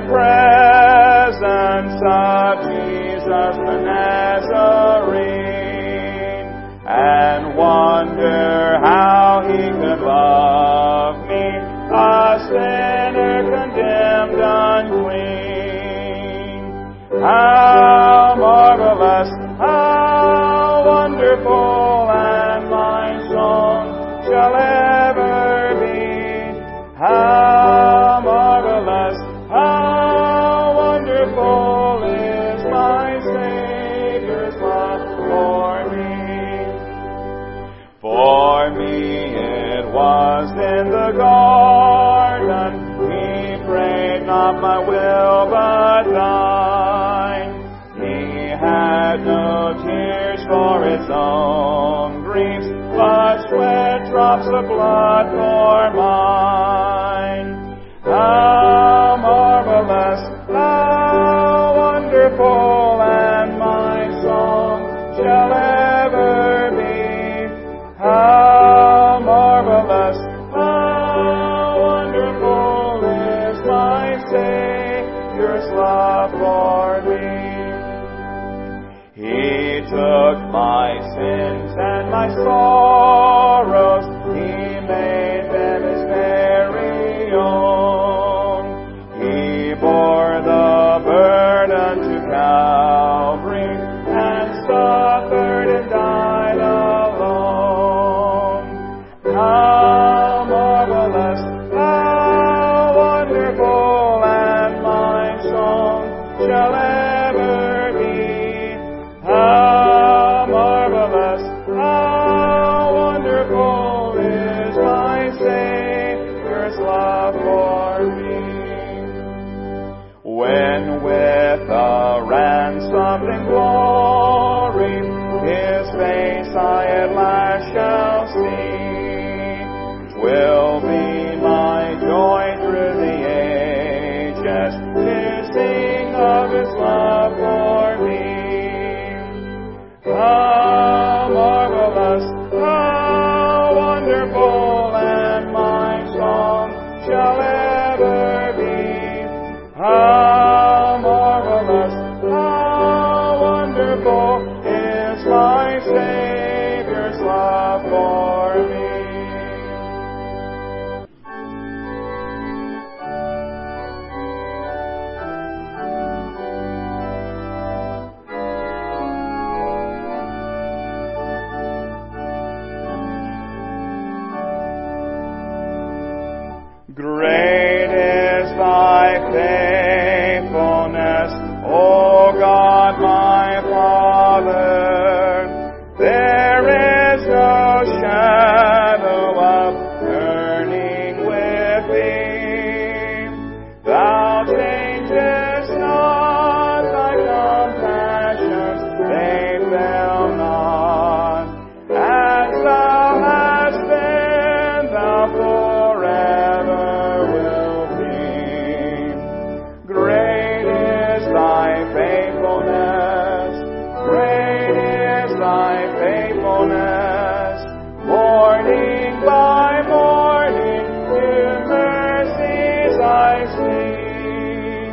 the presence of Jesus the Nazarene, and wonder how he could love me, a sinner condemned unclean. How marvelous, how wonderful, and my song shall ever be. How marvelous, how wonderful is my Savior's love for me. For me it was in the garden, he prayed not my will but thine. He had no tears for his own griefs, but sweat drops of blood for mine. How marvelous, how wonderful, and my song shall ever be. How marvelous, how wonderful is my Savior's love for me. He took my sins and my sorrows, he made them his very own. He bore the burden to Calvary and suffered and died alone. How marvelous, how wonderful, and my song shall ever be. How marvelous, how wonderful is my Savior's love for me. When with a ransomed in glory his face I at last shall see, 'twill be my joy through the ages to sing of his love for me. How marvelous, how wonderful, and my song shall ever be. How marvelous, how wonderful is my Savior's love for me. Great is thy faithfulness, O God, my Father. There is no shadow of turning with thee. Thou changest not thy compassions, they fail not. As thou hast been, thou forever will be. Great is thy faithfulness, great is thy faithfulness. Morning by morning, new mercies I see.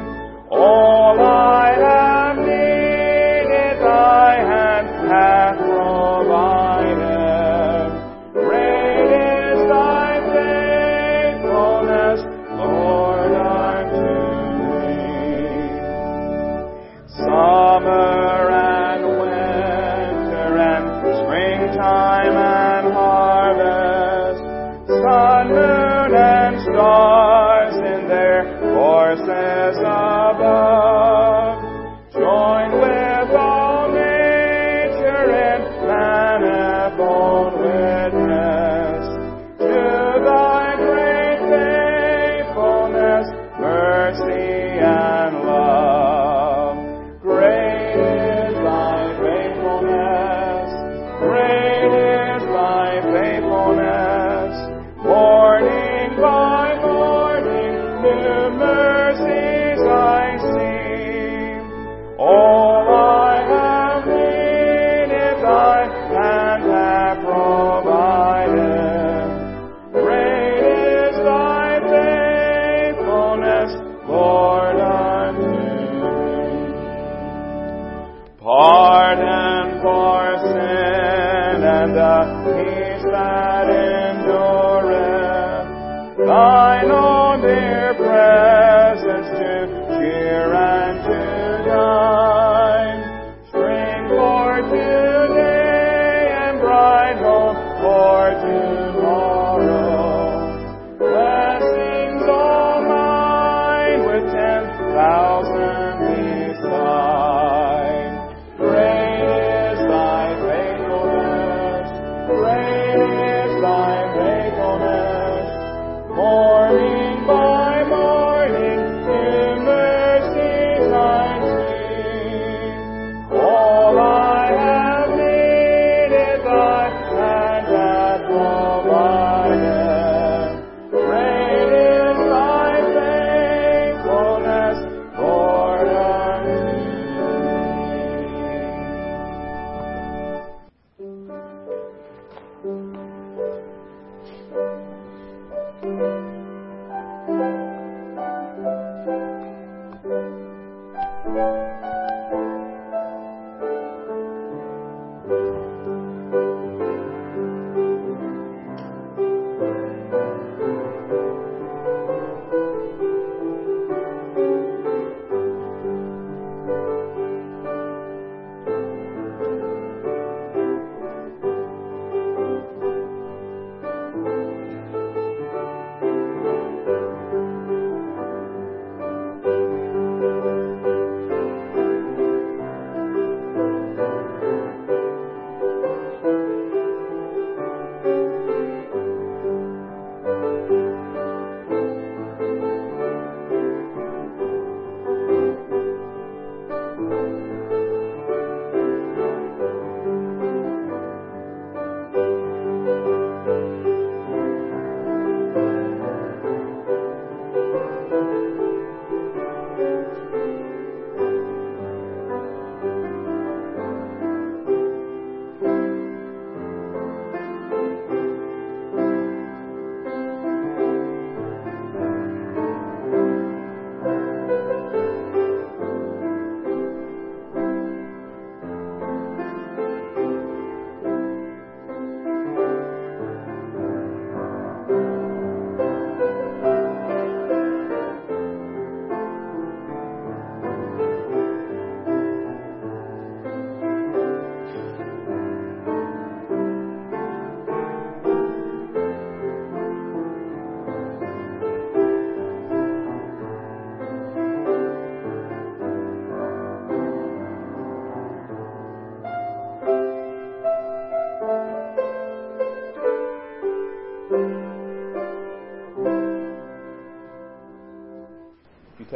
All I have needed, thy hand hath provided. Great is thy faithfulness, Lord, unto me. Summer and winter and springtime and harvest, sun, moon, and stars in their courses above, join with all nature in manifold witness to thy great faithfulness, mercy, and love. Great is thy faithfulness, great is thy faithfulness. Morning by morning, new mercies I see. All I have needed, thy hand hath provided. Great is thy faithfulness, Lord, thine own dear presence to cheer and to guide. Spring for today and bright hope for tomorrow. Blessings all mine with 10,000 beside. Great is thy faithfulness. Great is thy faithfulness. Morning by morning, new mercies I see. All I have needed, thy hand hath provided. Great is thy faithfulness, Lord, unto me.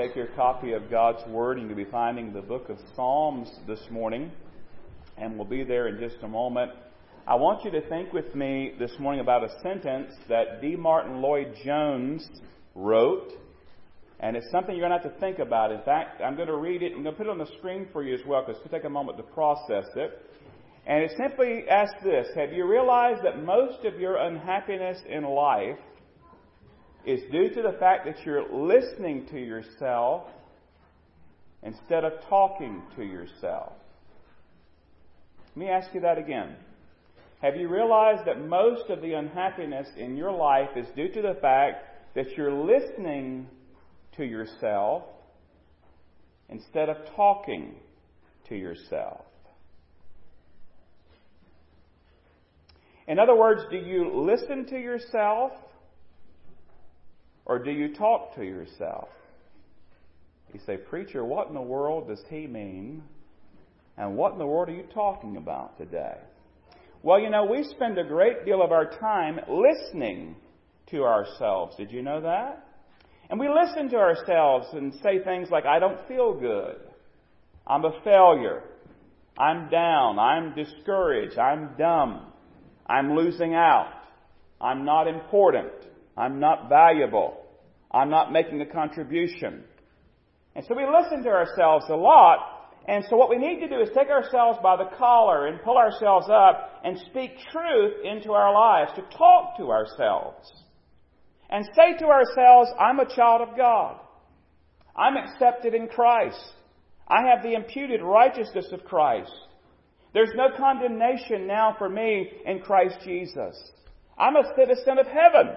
Take your copy of God's Word, and you'll be finding the book of Psalms this morning, and we'll be there in just a moment. I want you to think with me this morning about a sentence that D. Martyn Lloyd-Jones wrote, and it's something you're going to have to think about. In fact, I'm going to read it. I'm going to put it on the screen for you as well, because it's going to take a moment to process it. And it simply asks this: have you realized that most of your unhappiness in life is due to the fact that you're listening to yourself instead of talking to yourself? Let me ask you that again. Have you realized that most of the unhappiness in your life is due to the fact that you're listening to yourself instead of talking to yourself? In other words, do you listen to yourself, or do you talk to yourself? You say, preacher, what in the world does he mean? And what in the world are you talking about today? Well, you know, we spend a great deal of our time listening to ourselves. Did you know that? And we listen to ourselves and say things like, I don't feel good. I'm a failure. I'm down. I'm discouraged. I'm dumb. I'm losing out. I'm not important. I'm not valuable. I'm not making a contribution. And so we listen to ourselves a lot. And so what we need to do is take ourselves by the collar and pull ourselves up and speak truth into our lives, to talk to ourselves and say to ourselves, I'm a child of God. I'm accepted in Christ. I have the imputed righteousness of Christ. There's no condemnation now for me in Christ Jesus. I'm a citizen of heaven.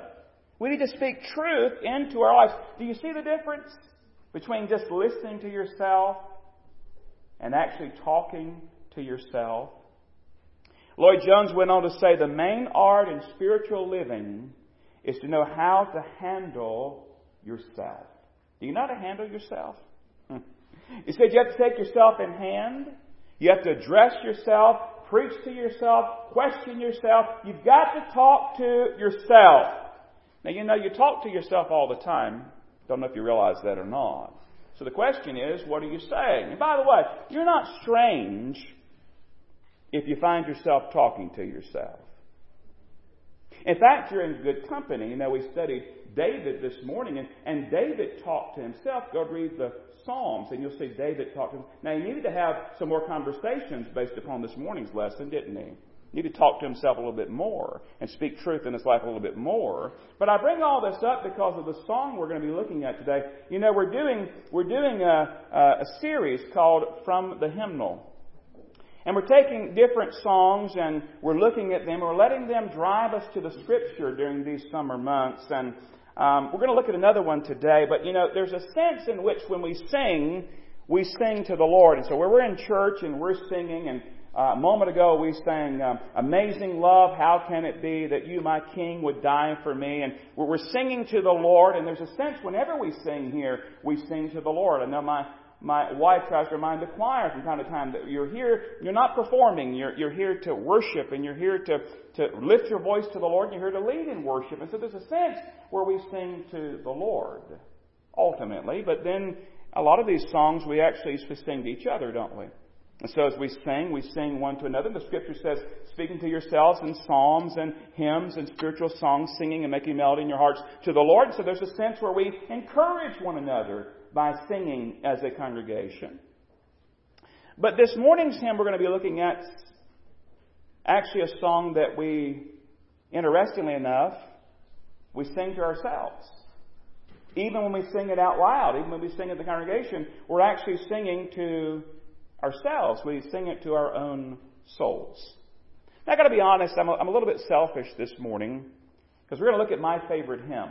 We need to speak truth into our lives. Do you see the difference between just listening to yourself and actually talking to yourself? Lloyd-Jones went on to say, the main art in spiritual living is to know how to handle yourself. Do you know how to handle yourself? He said you have to take yourself in hand. You have to address yourself, preach to yourself, question yourself. You've got to talk to yourself. Now, you know, you talk to yourself all the time. Don't know if you realize that or not. So the question is, what are you saying? And by the way, you're not strange if you find yourself talking to yourself. In fact, you're in good company. You know, we studied David this morning, and David talked to himself. Go read the Psalms, and you'll see David talked to himself. Now, he needed to have some more conversations based upon this morning's lesson, didn't he? He needed to talk to himself a little bit more and speak truth in his life a little bit more. But I bring all this up because of the song we're going to be looking at today. You know, we're doing a series called From the Hymnal. And we're taking different songs and we're looking at them. We're letting them drive us to the Scripture during these summer months. And we're going to look at another one today. But, you know, there's a sense in which when we sing to the Lord. And so when we're in church and we're singing, and a moment ago we sang, Amazing Love, How Can It Be That You, My King, Would Die For Me. And we're singing to the Lord. And there's a sense whenever we sing here, we sing to the Lord. I know my wife tries to remind the choir from time to time that you're here, you're not performing, you're here to worship, and you're here to lift your voice to the Lord, and you're here to lead in worship. And so there's a sense where we sing to the Lord, ultimately. But then a lot of these songs we actually sing to each other, don't we? And so as we sing one to another. And the Scripture says, speaking to yourselves in psalms and hymns and spiritual songs, singing and making melody in your hearts to the Lord. So there's a sense where we encourage one another by singing as a congregation. But this morning's hymn we're going to be looking at actually a song that we, interestingly enough, we sing to ourselves. Even when we sing it out loud, even when we sing it in the congregation, we're actually singing to ourselves. We sing it to our own souls. Now, I've got to be honest, I'm a little bit selfish this morning because we're going to look at my favorite hymn.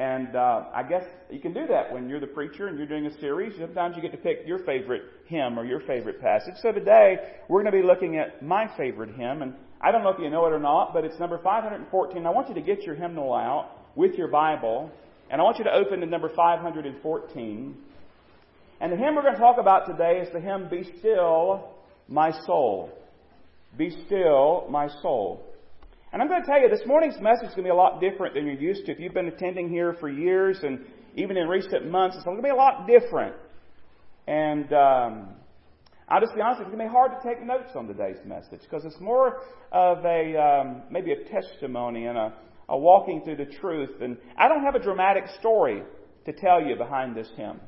And I guess you can do that when you're the preacher and you're doing a series. Sometimes you get to pick your favorite hymn or your favorite passage. So today, we're going to be looking at my favorite hymn. And I don't know if you know it or not, but it's number 514. I want you to get your hymnal out with your Bible. And I want you to open to number 514. And the hymn we're going to talk about today is the hymn, Be Still, My Soul. Be Still, My Soul. And I'm going to tell you, this morning's message is going to be a lot different than you're used to. If you've been attending here for years and even in recent months, it's going to be a lot different. And I'll just be honest, it's going to be hard to take notes on today's message because it's more of a maybe a testimony and a walking through the truth. And I don't have a dramatic story to tell you behind this hymn.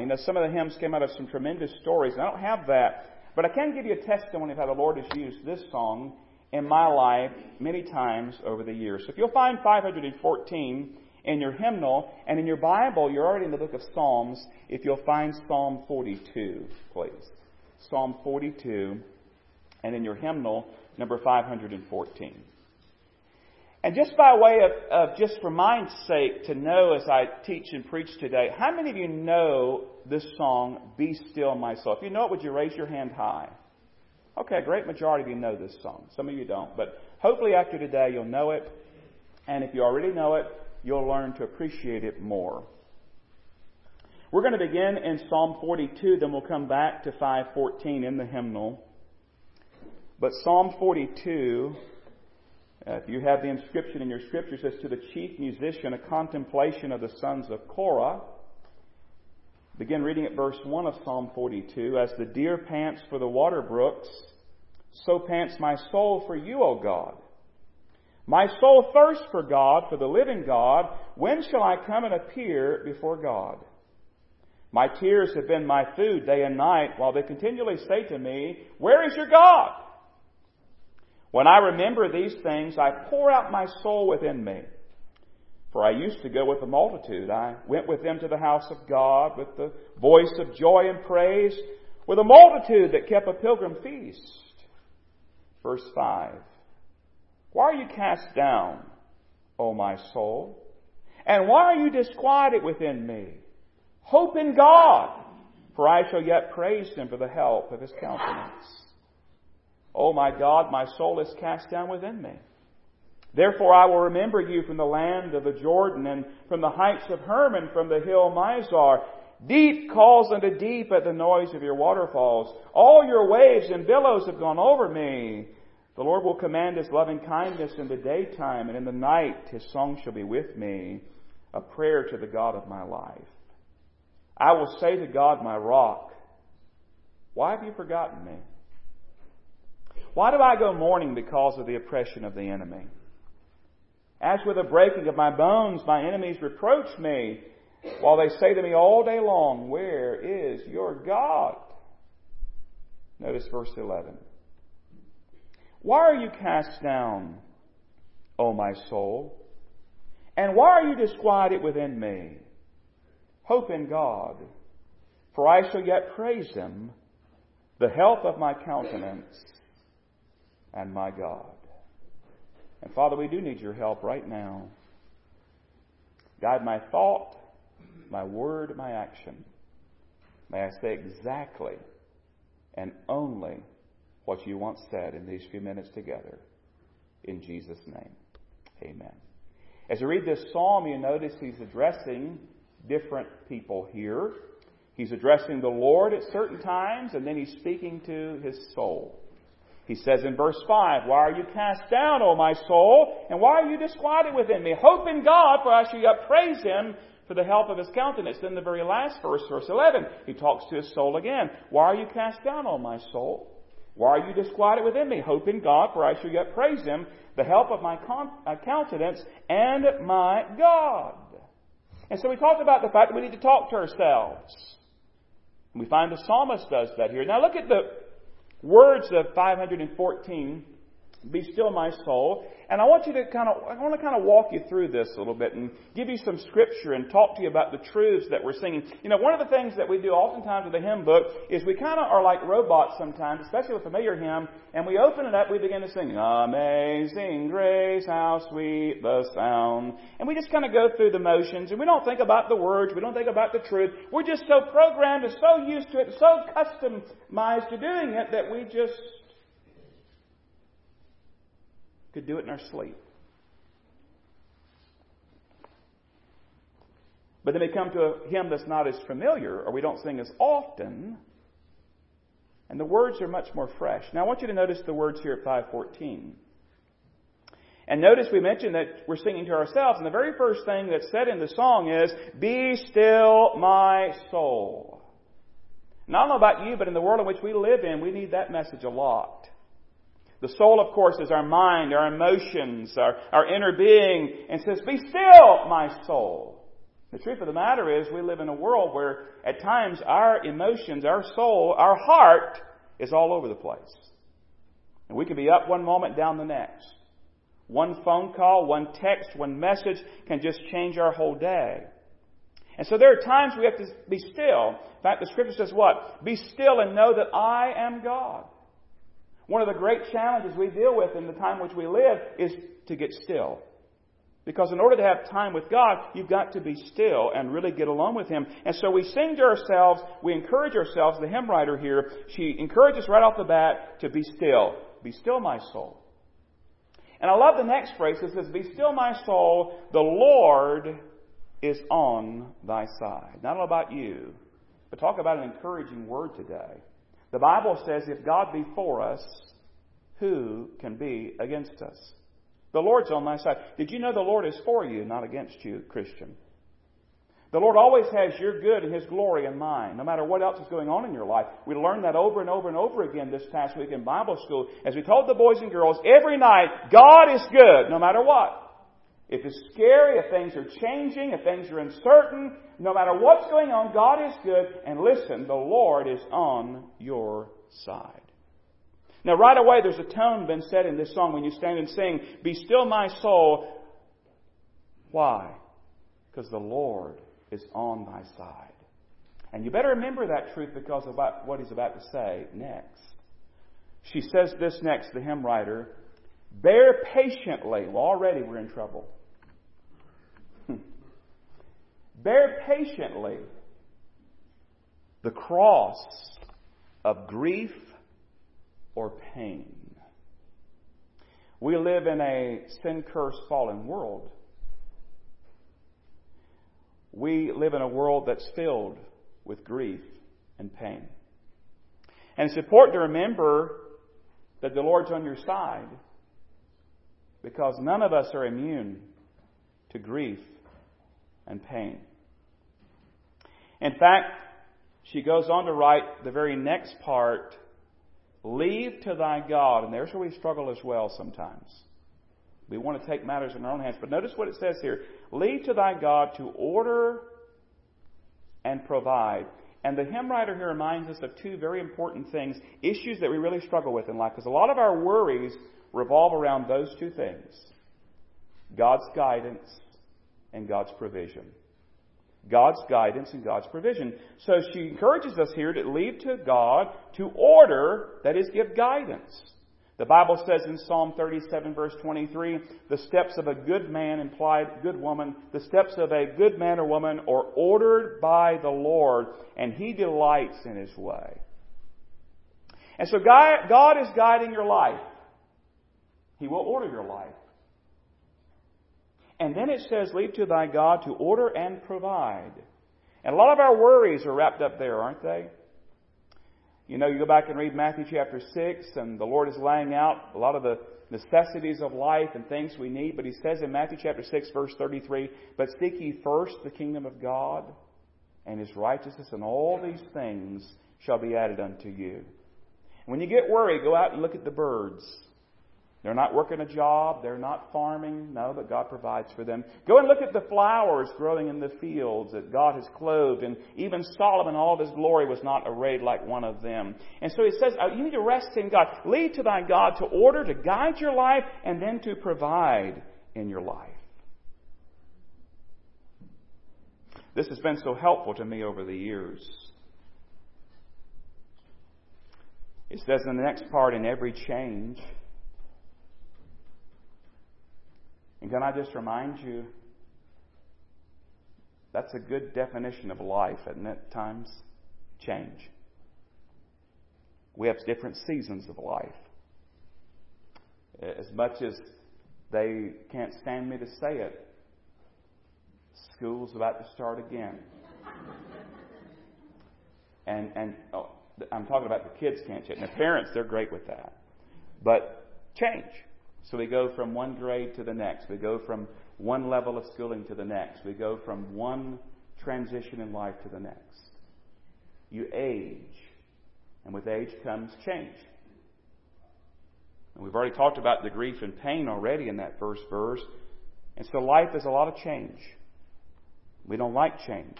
You know, some of the hymns came out of some tremendous stories, and I don't have that. But I can give you a testimony of how the Lord has used this song in my life many times over the years. So if you'll find 514 in your hymnal and in your Bible, you're already in the book of Psalms. If you'll find Psalm 42, please. Psalm 42, and in your hymnal, number 514. And just by way of just for mine's sake to know as I teach and preach today, how many of you know this song, Be Still, My Soul? If you know it, would you raise your hand high? Okay, a great majority of you know this song. Some of you don't. But hopefully after today you'll know it. And if you already know it, you'll learn to appreciate it more. We're going to begin in Psalm 42, then we'll come back to 514 in the hymnal. But Psalm 42, if you have the inscription in your scriptures, it says, to the chief musician, a contemplation of the sons of Korah. Begin reading at verse 1 of Psalm 42. As the deer pants for the water brooks, so pants my soul for you, O God. My soul thirsts for God, for the living God. When shall I come and appear before God? My tears have been my food day and night, while they continually say to me, where is your God? When I remember these things, I pour out my soul within me. For I used to go with the multitude. I went with them to the house of God with the voice of joy and praise, with a multitude that kept a pilgrim feast. Verse 5. Why are you cast down, O my soul? And why are you disquieted within me? Hope in God, for I shall yet praise him for the help of his countenance. O my God, my soul is cast down within me. Therefore I will remember you from the land of the Jordan and from the heights of Hermon, from the hill Mizar. Deep calls unto deep at the noise of your waterfalls. All your waves and billows have gone over me. The Lord will command his loving kindness in the daytime, and in the night his song shall be with me, a prayer to the God of my life. I will say to God, my rock, why have you forgotten me? Why do I go mourning because of the oppression of the enemy? As with the breaking of my bones, my enemies reproach me, while they say to me all day long, where is your God? Notice verse 11. Why are you cast down, O my soul? And why are you disquieted within me? Hope in God, for I shall yet praise him, the help of my countenance and my God. And Father, we do need your help right now. Guide my thought, my word, my action. May I say exactly and only what you once said in these few minutes together. In Jesus' name, amen. As you read this psalm, you notice he's addressing different people here. He's addressing the Lord at certain times, and then he's speaking to his soul. He says in verse 5, why are you cast down, O my soul? And why are you disquieted within me? Hope in God, for I shall yet praise him for the help of his countenance. Then the very last verse, verse 11, he talks to his soul again. Why are you cast down, O my soul? Why are you disquieted within me? Hope in God, for I shall yet praise him, the help of my countenance and my God. And so we talked about the fact that we need to talk to ourselves. We find the psalmist does that here. Now look at the words of 514, Be Still, My Soul. And I want to walk you through this a little bit and give you some scripture and talk to you about the truths that we're singing. You know, one of the things that we do oftentimes with the hymn book is we kind of are like robots sometimes, especially with familiar hymn, and we open it up, we begin to sing, Amazing Grace, how sweet the sound. And we just kind of go through the motions, and we don't think about the words, we don't think about the truth. We're just so programmed and so used to it, so customized to doing it that we just could do it in our sleep. But then we come to a hymn that's not as familiar, or we don't sing as often, and the words are much more fresh. Now I want you to notice the words here at 514. And notice we mentioned that we're singing to ourselves, and the very first thing that's said in the song is, Be still, my soul. And I don't know about you, but in the world in which we live in, we need that message a lot. The soul, of course, is our mind, our emotions, our inner being, and says, Be still, my soul. The truth of the matter is we live in a world where at times our emotions, our soul, our heart is all over the place. And we can be up one moment, down the next. One phone call, one text, one message can just change our whole day. And so there are times we have to be still. In fact, the scripture says what? Be still and know that I am God. One of the great challenges we deal with in the time in which we live is to get still. Because in order to have time with God, you've got to be still and really get alone with him. And so we sing to ourselves, we encourage ourselves. The hymn writer here, she encourages right off the bat to be still. Be still, my soul. And I love the next phrase. It says, Be still, my soul, the Lord is on thy side. Not all about you, but talk about an encouraging word today. The Bible says, if God be for us, who can be against us? The Lord's on my side. Did you know the Lord is for you, not against you, Christian? The Lord always has your good and his glory in mind, no matter what else is going on in your life. We learned that over and over and over again this past week in Bible school. As we told the boys and girls, every night, God is good, no matter what. If it's scary, if things are changing, if things are uncertain, no matter what's going on, God is good. And listen, the Lord is on your side. Now, right away, there's a tone been set in this song when you stand and sing, Be still, my soul. Why? Because the Lord is on thy side. And you better remember that truth because of what he's about to say next. She says this next, the hymn writer, Bear patiently. Well, already we're in trouble. Bear patiently the cross of grief or pain. We live in a sin-cursed, fallen world. We live in a world that's filled with grief and pain. And it's important to remember that the Lord's on your side, because none of us are immune to grief and pain. In fact, she goes on to write the very next part, leave to thy God. And there's where we struggle as well sometimes. We want to take matters in our own hands. But notice what it says here. Leave to thy God to order and provide. And the hymn writer here reminds us of two very important things, issues that we really struggle with in life. Because a lot of our worries revolve around those two things. God's guidance and God's provision. God's guidance and God's provision. So she encourages us here to leave to God to order, that is, give guidance. The Bible says in Psalm 37, verse 23, the steps of a good man implied good woman. The steps of a good man or woman are ordered by the Lord, and He delights in His way. And so God is guiding your life. He will order your life. And then it says, leave to thy God to order and provide. And a lot of our worries are wrapped up there, aren't they? You know, you go back and read Matthew chapter 6, and the Lord is laying out a lot of the necessities of life and things we need. But He says in Matthew chapter 6, verse 33, but seek ye first the kingdom of God and His righteousness, and all these things shall be added unto you. When you get worried, go out and look at the birds. They're not working a job. They're not farming. No, but God provides for them. Go and look at the flowers growing in the fields that God has clothed. And even Solomon, all of his glory, was not arrayed like one of them. And so He says, you need to rest in God. Lead to thy God to order, to guide your life, and then to provide in your life. This has been so helpful to me over the years. It says in the next part, in every change. And can I just remind you, that's a good definition of life, isn't it? Times change. We have different seasons of life. As much as they can't stand me to say it, school's about to start again. And I'm talking about the kids can't change. And the parents, they're great with that. But change. So we go from one grade to the next. We go from one level of schooling to the next. We go from one transition in life to the next. You age. And with age comes change. And we've already talked about the grief and pain already in that first verse. And so life is a lot of change. We don't like change.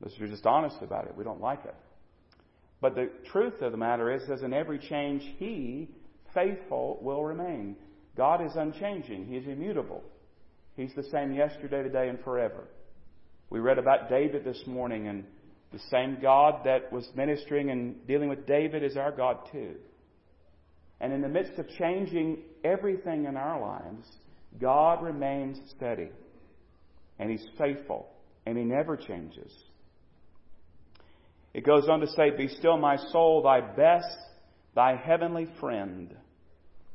Let's be just honest about it. We don't like it. But the truth of the matter is, in every change, He faithful will remain. God is unchanging. He is immutable. He's the same yesterday, today, and forever. We read about David this morning, and the same God that was ministering and dealing with David is our God too. And in the midst of changing everything in our lives, God remains steady, and He's faithful, and He never changes. It goes on to say, be still, my soul, thy best, thy heavenly friend.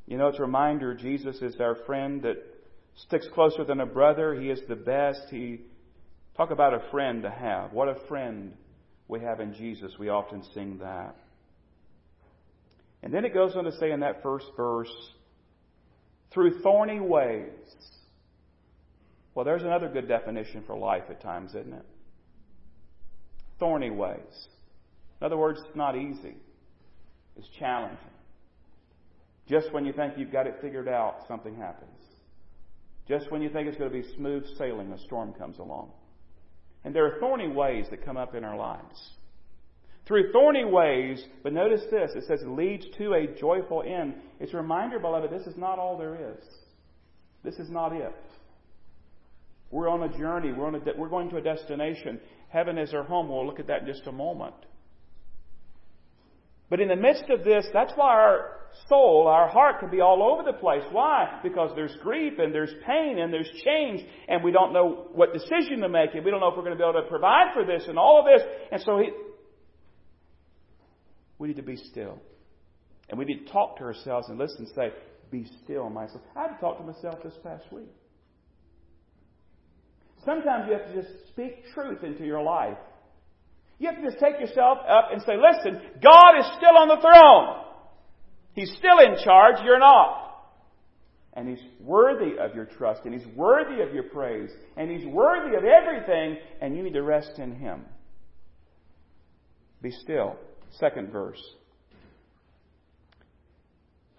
You know, it's a reminder, Jesus is our friend that sticks closer than a brother. He is the best. Talk about a friend to have. What a friend we have in Jesus. We often sing that. And then it goes on to say in that first verse, through thorny ways. Well, there's another good definition for life at times, isn't it? Thorny ways. In other words, it's not easy. It's challenging. Just when you think you've got it figured out, something happens. Just when you think it's going to be smooth sailing, a storm comes along. And there are thorny ways that come up in our lives. Through thorny ways, but notice this, it says, leads to a joyful end. It's a reminder, beloved, this is not all there is. This is not it. We're on a journey. We're going to a destination. Heaven is our home. We'll look at that in just a moment. But in the midst of this, that's why our soul, our heart can be all over the place. Why? Because there's grief and there's pain and there's change, and we don't know what decision to make, and we don't know if we're going to be able to provide for this and all of this. And so we need to be still. And we need to talk to ourselves and listen and say, be still, my soul. I had to talk to myself this past week. Sometimes you have to just speak truth into your life. You have to just take yourself up and say, listen, God is still on the throne. He's still in charge. You're not. And He's worthy of your trust. And He's worthy of your praise. And He's worthy of everything. And you need to rest in Him. Be still. Second verse.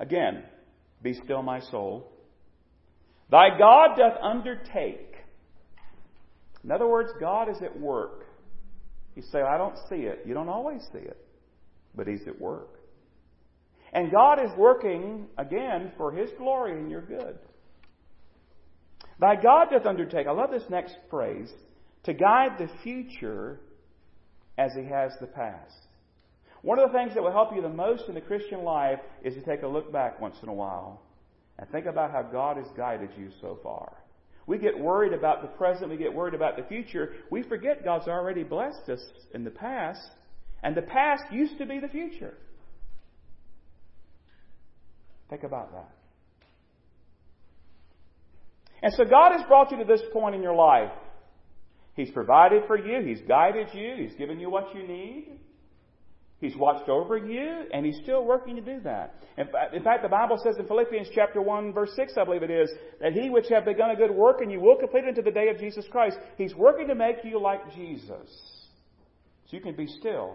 Again, be still, my soul. Thy God doth undertake. In other words, God is at work. You say, I don't see it. You don't always see it. But He's at work. And God is working, again, for His glory and your good. Thy God doth undertake, I love this next phrase, to guide the future as He has the past. One of the things that will help you the most in the Christian life is to take a look back once in a while and think about how God has guided you so far. We get worried about the present. We get worried about the future. We forget God's already blessed us in the past. And the past used to be the future. Think about that. And so God has brought you to this point in your life. He's provided for you. He's guided you. He's given you what you need. He's watched over you, and He's still working to do that. In fact, the Bible says in Philippians chapter 1, verse 6, I believe it is, that He which have begun a good work in you will complete it unto the day of Jesus Christ. He's working to make you like Jesus. So you can be still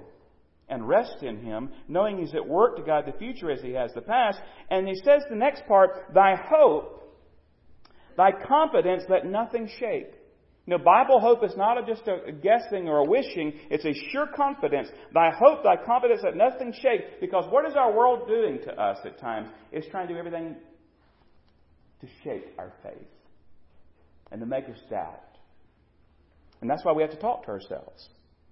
and rest in Him, knowing He's at work to guide the future as He has the past. And He says the next part, thy hope, thy confidence, let nothing shake. You know, Bible hope is not just a guessing or a wishing. It's a sure confidence. Thy hope, thy confidence, let nothing shake. Because what is our world doing to us at times? It's trying to do everything to shake our faith and to make us doubt. And that's why we have to talk to ourselves.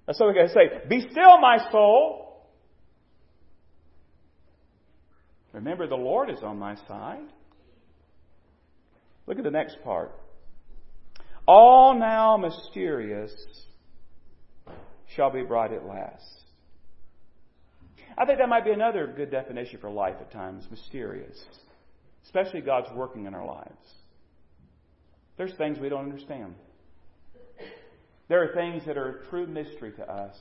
That's why we got to say, be still, my soul. Remember, the Lord is on my side. Look at the next part. All now mysterious shall be bright at last. I think that might be another good definition for life at times, mysterious. Especially God's working in our lives. There's things we don't understand. There are things that are a true mystery to us.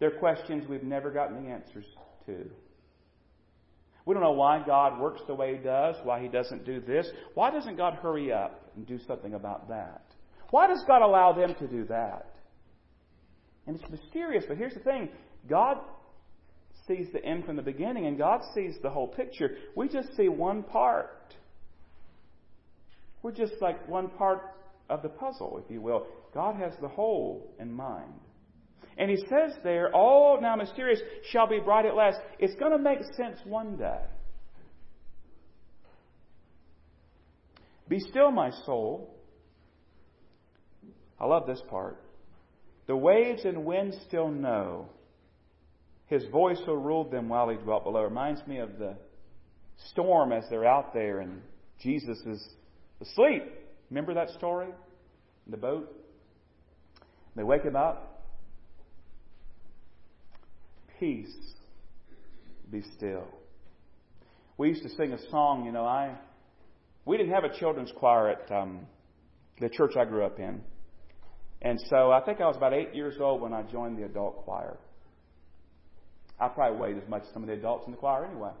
There are questions we've never gotten the answers to. We don't know why God works the way He does, why He doesn't do this. Why doesn't God hurry up and do something about that? Why does God allow them to do that? And it's mysterious, but here's the thing. God sees the end from the beginning, and God sees the whole picture. We just see one part. We're just like one part of the puzzle, if you will. God has the whole in mind. And He says there, all now mysterious shall be bright at last. It's going to make sense one day. Be still, my soul. I love this part. The waves and winds still know. His voice who ruled them while He dwelt below. It reminds me of the storm as they're out there and Jesus is asleep. Remember that story? In the boat? They wake Him up. Peace, be still. We used to sing a song, you know, we didn't have a children's choir at the church I grew up in. And so I think I was about 8 years old when I joined the adult choir. I probably weighed as much as some of the adults in the choir anyway.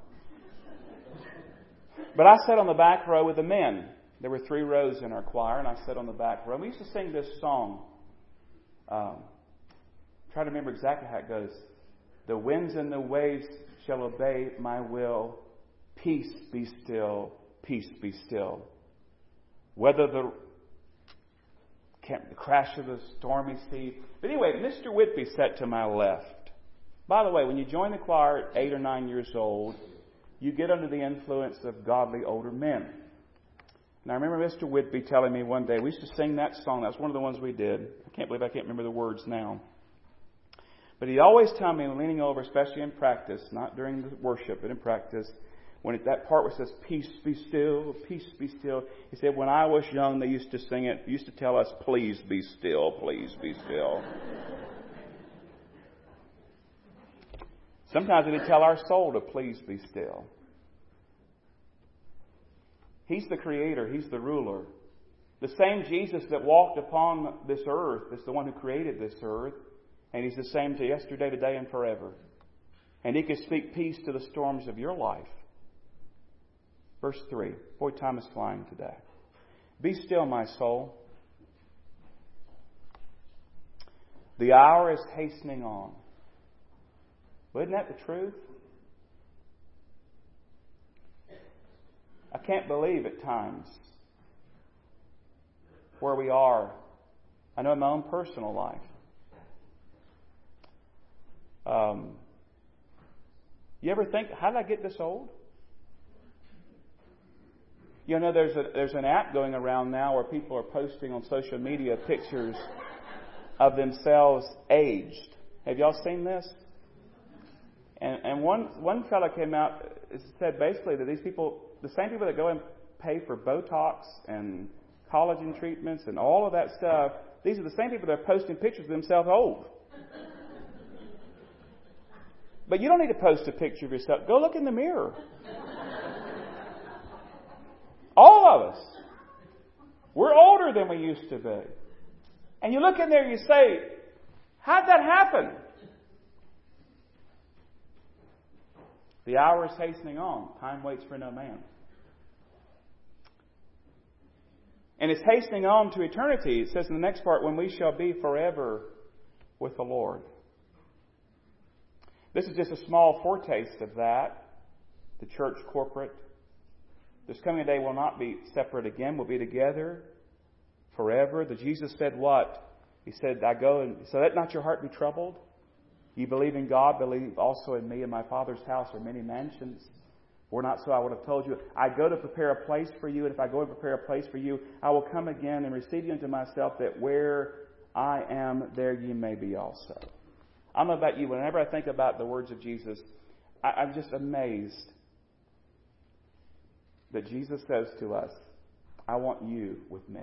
But I sat on the back row with the men. There were 3 rows in our choir, and I sat on the back row. We used to sing this song. Try to remember exactly how it goes. The winds and the waves shall obey my will. Peace be still. Peace be still. Whether the crash of the stormy sea. But anyway, Mr. Whitby sat to my left. By the way, when you join the choir at 8 or 9 years old, you get under the influence of godly older men. And I remember Mr. Whitby telling me one day, we used to sing that song. That was one of the ones we did. I can't believe I can't remember the words now. But he always told me, leaning over, especially in practice, not during the worship, but in practice, when that part where it says, peace, be still, peace, be still. He said, when I was young, they used to sing it, used to tell us, please be still, please be still. Sometimes we tell our soul to please be still. He's the creator. He's the ruler. The same Jesus that walked upon this earth is the one who created this earth. And He's the same to yesterday, today, and forever. And He can speak peace to the storms of your life. Verse 3. Boy, time is flying today. Be still, my soul. The hour is hastening on. Well, isn't that the truth? I can't believe at times where we are. I know in my own personal life. You ever think, how did I get this old? You know, there's an app going around now where people are posting on social media pictures of themselves aged. Have y'all seen this? And one fellow came out and said basically that these people, the same people that go and pay for Botox and collagen treatments and all of that stuff, these are the same people that are posting pictures of themselves old. But you don't need to post a picture of yourself. Go look in the mirror. All of us. We're older than we used to be. And you look in there and you say, how'd that happen? The hour is hastening on. Time waits for no man. And it's hastening on to eternity. It says in the next part, when we shall be forever with the Lord. This is just a small foretaste of that, the church corporate. This coming day will not be separate again. We'll be together forever. The Jesus said what? He said, I go and so let not your heart be troubled. You believe in God, believe also in me. In my Father's house are many mansions. Were not so, I would have told you. I go to prepare a place for you, and if I go and prepare a place for you, I will come again and receive you unto myself, that where I am, there you may be also. I don't know about you, whenever I think about the words of Jesus, I'm just amazed that Jesus says to us, I want you with me.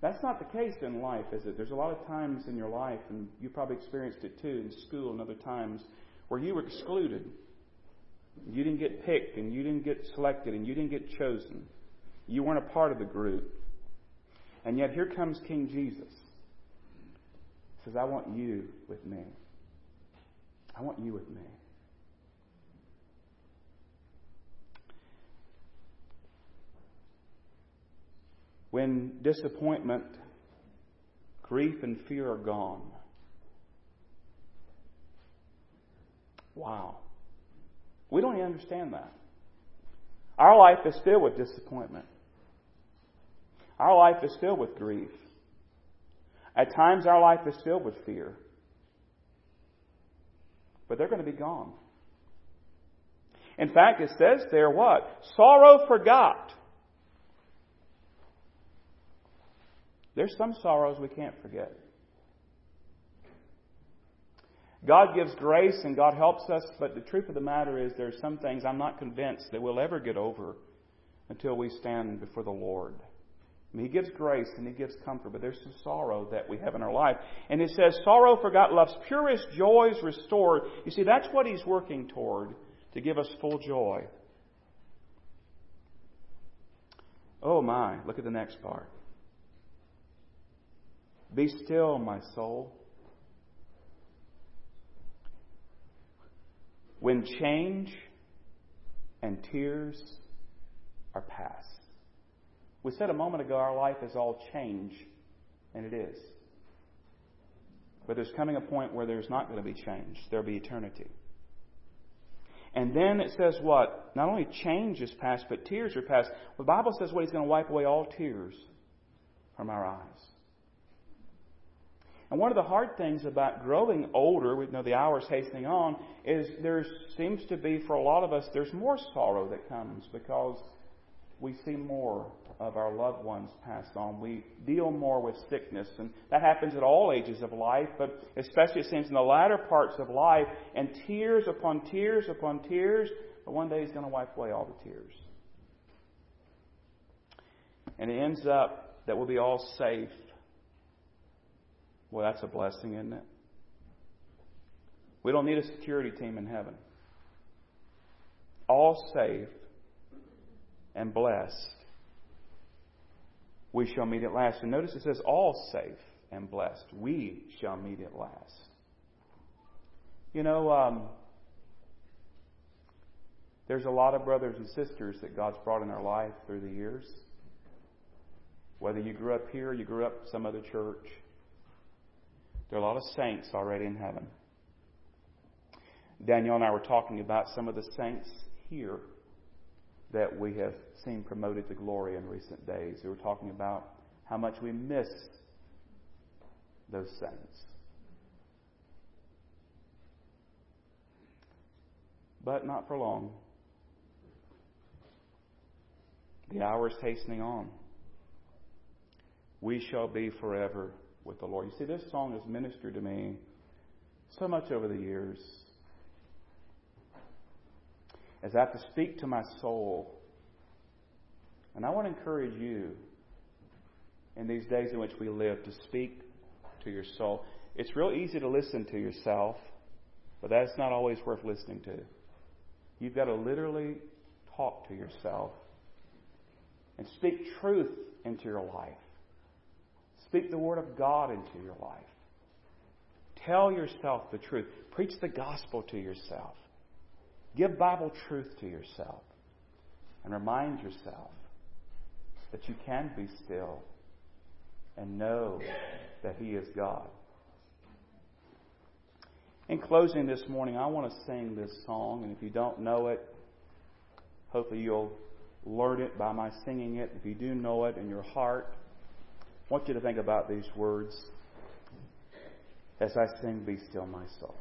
That's not the case in life, is it? There's a lot of times in your life, and you probably experienced it too in school and other times, where you were excluded. You didn't get picked, and you didn't get selected, and you didn't get chosen. You weren't a part of the group. And yet here comes King Jesus. He says, I want you with me. I want you with me. When disappointment, grief, and fear are gone. Wow. We don't even understand that. Our life is filled with disappointment. Our life is filled with grief. At times, our life is filled with fear. But they're going to be gone. In fact, it says there what? Sorrow forgot. There's some sorrows we can't forget. God gives grace and God helps us, but the truth of the matter is there are some things I'm not convinced that we'll ever get over until we stand before the Lord. I mean, He gives grace and He gives comfort, but there's some sorrow that we have in our life. And it says, sorrow forgot, love's purest joys restored. You see, that's what He's working toward, to give us full joy. Oh my, look at the next part. Be still, my soul. When change and tears are past. We said a moment ago our life is all change, and it is. But there's coming a point where there's not going to be change. There'll be eternity. And then it says what? Not only change is past, but tears are past. The Bible says what? He's going to wipe away all tears from our eyes. And one of the hard things about growing older, we know the hour's hastening on, is there seems to be, for a lot of us, there's more sorrow that comes because we see more of our loved ones passed on. We deal more with sickness, and that happens at all ages of life, but especially it seems in the latter parts of life, and tears upon tears upon tears, but one day He's going to wipe away all the tears. And it ends up that we'll be all safe. Well, that's a blessing, isn't it? We don't need a security team in heaven. All safe and blessed. We shall meet at last. And notice it says all safe and blessed. We shall meet at last. You know, there's a lot of brothers and sisters that God's brought in our life through the years. Whether you grew up here or you grew up some other church, there are a lot of saints already in heaven. Danielle and I were talking about some of the saints here that we have seen promoted to glory in recent days. We were talking about how much we miss those saints. But not for long. The hour is hastening on. We shall be forever with the Lord. You see, this song has ministered to me so much over the years. As I have to speak to my soul. And I want to encourage you in these days in which we live to speak to your soul. It's real easy to listen to yourself, but that's not always worth listening to. You've got to literally talk to yourself and speak truth into your life. Speak the Word of God into your life. Tell yourself the truth. Preach the gospel to yourself. Give Bible truth to yourself and remind yourself that you can be still and know that He is God. In closing this morning, I want to sing this song, and if you don't know it, hopefully you'll learn it by my singing it. If you do know it in your heart, I want you to think about these words as I sing, Be Still, My Soul.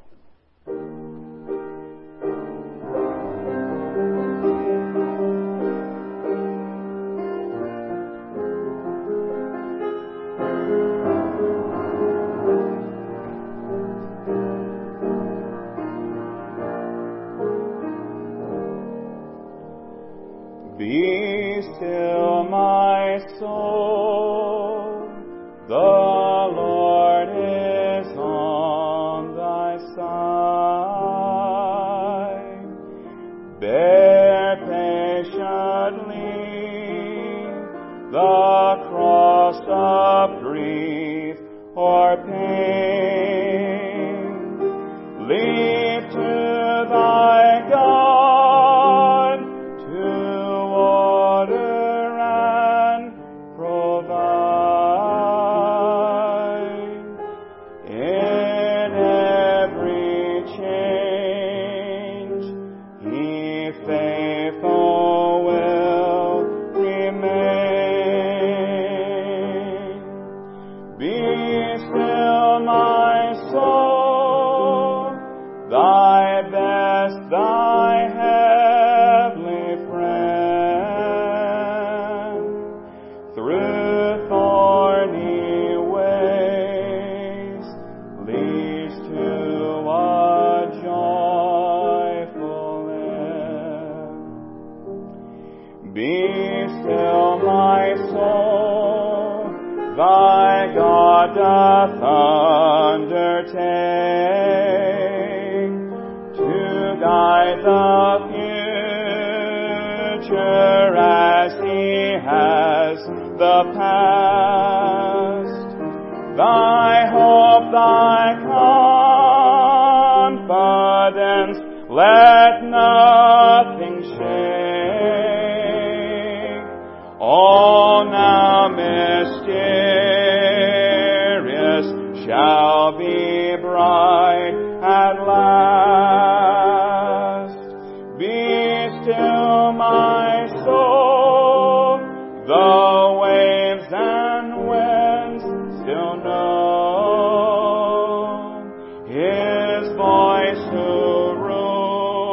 His voice who rules.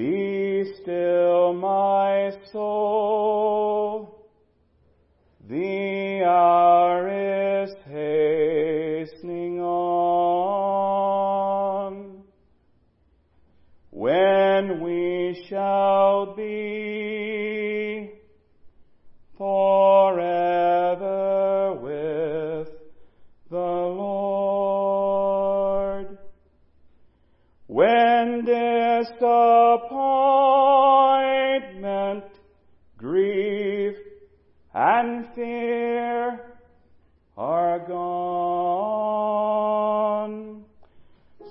Be still, my soul, the hour is hastening on, when we shall be forever with the Lord. When disappointment, grief, and fear are gone,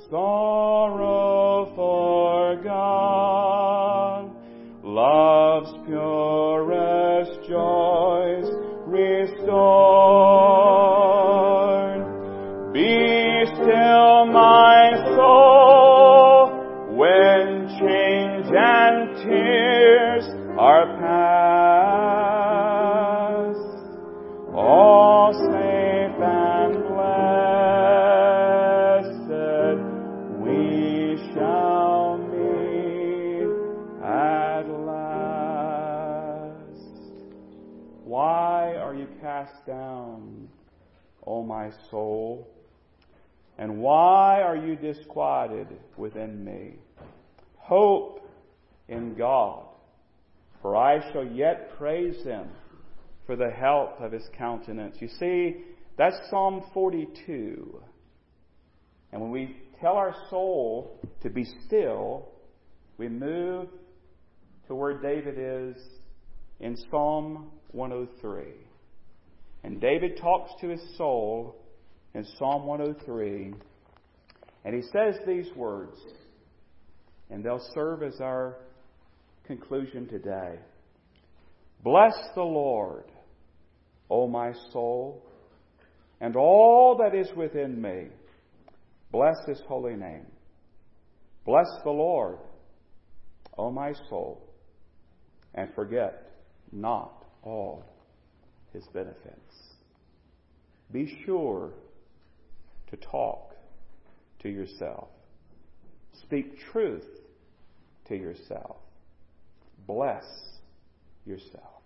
sorrow forgone, love's purest joys restored. Be still, my soul, when change and tears are past, all safe and blessed we shall meet at last. Why are you cast down, O my soul? And why are you disquieted within me? Hope in God, for I shall yet praise Him for the help of His countenance. You see, that's Psalm 42. And when we tell our soul to be still, we move to where David is in Psalm 103. And David talks to his soul in Psalm 103, and he says these words, and they'll serve as our conclusion today. Bless the Lord, O my soul, and all that is within me. Bless His holy name. Bless the Lord, O my soul, and forget not all His benefits. Be sure to talk to yourself. Speak truth to yourself. Bless yourself.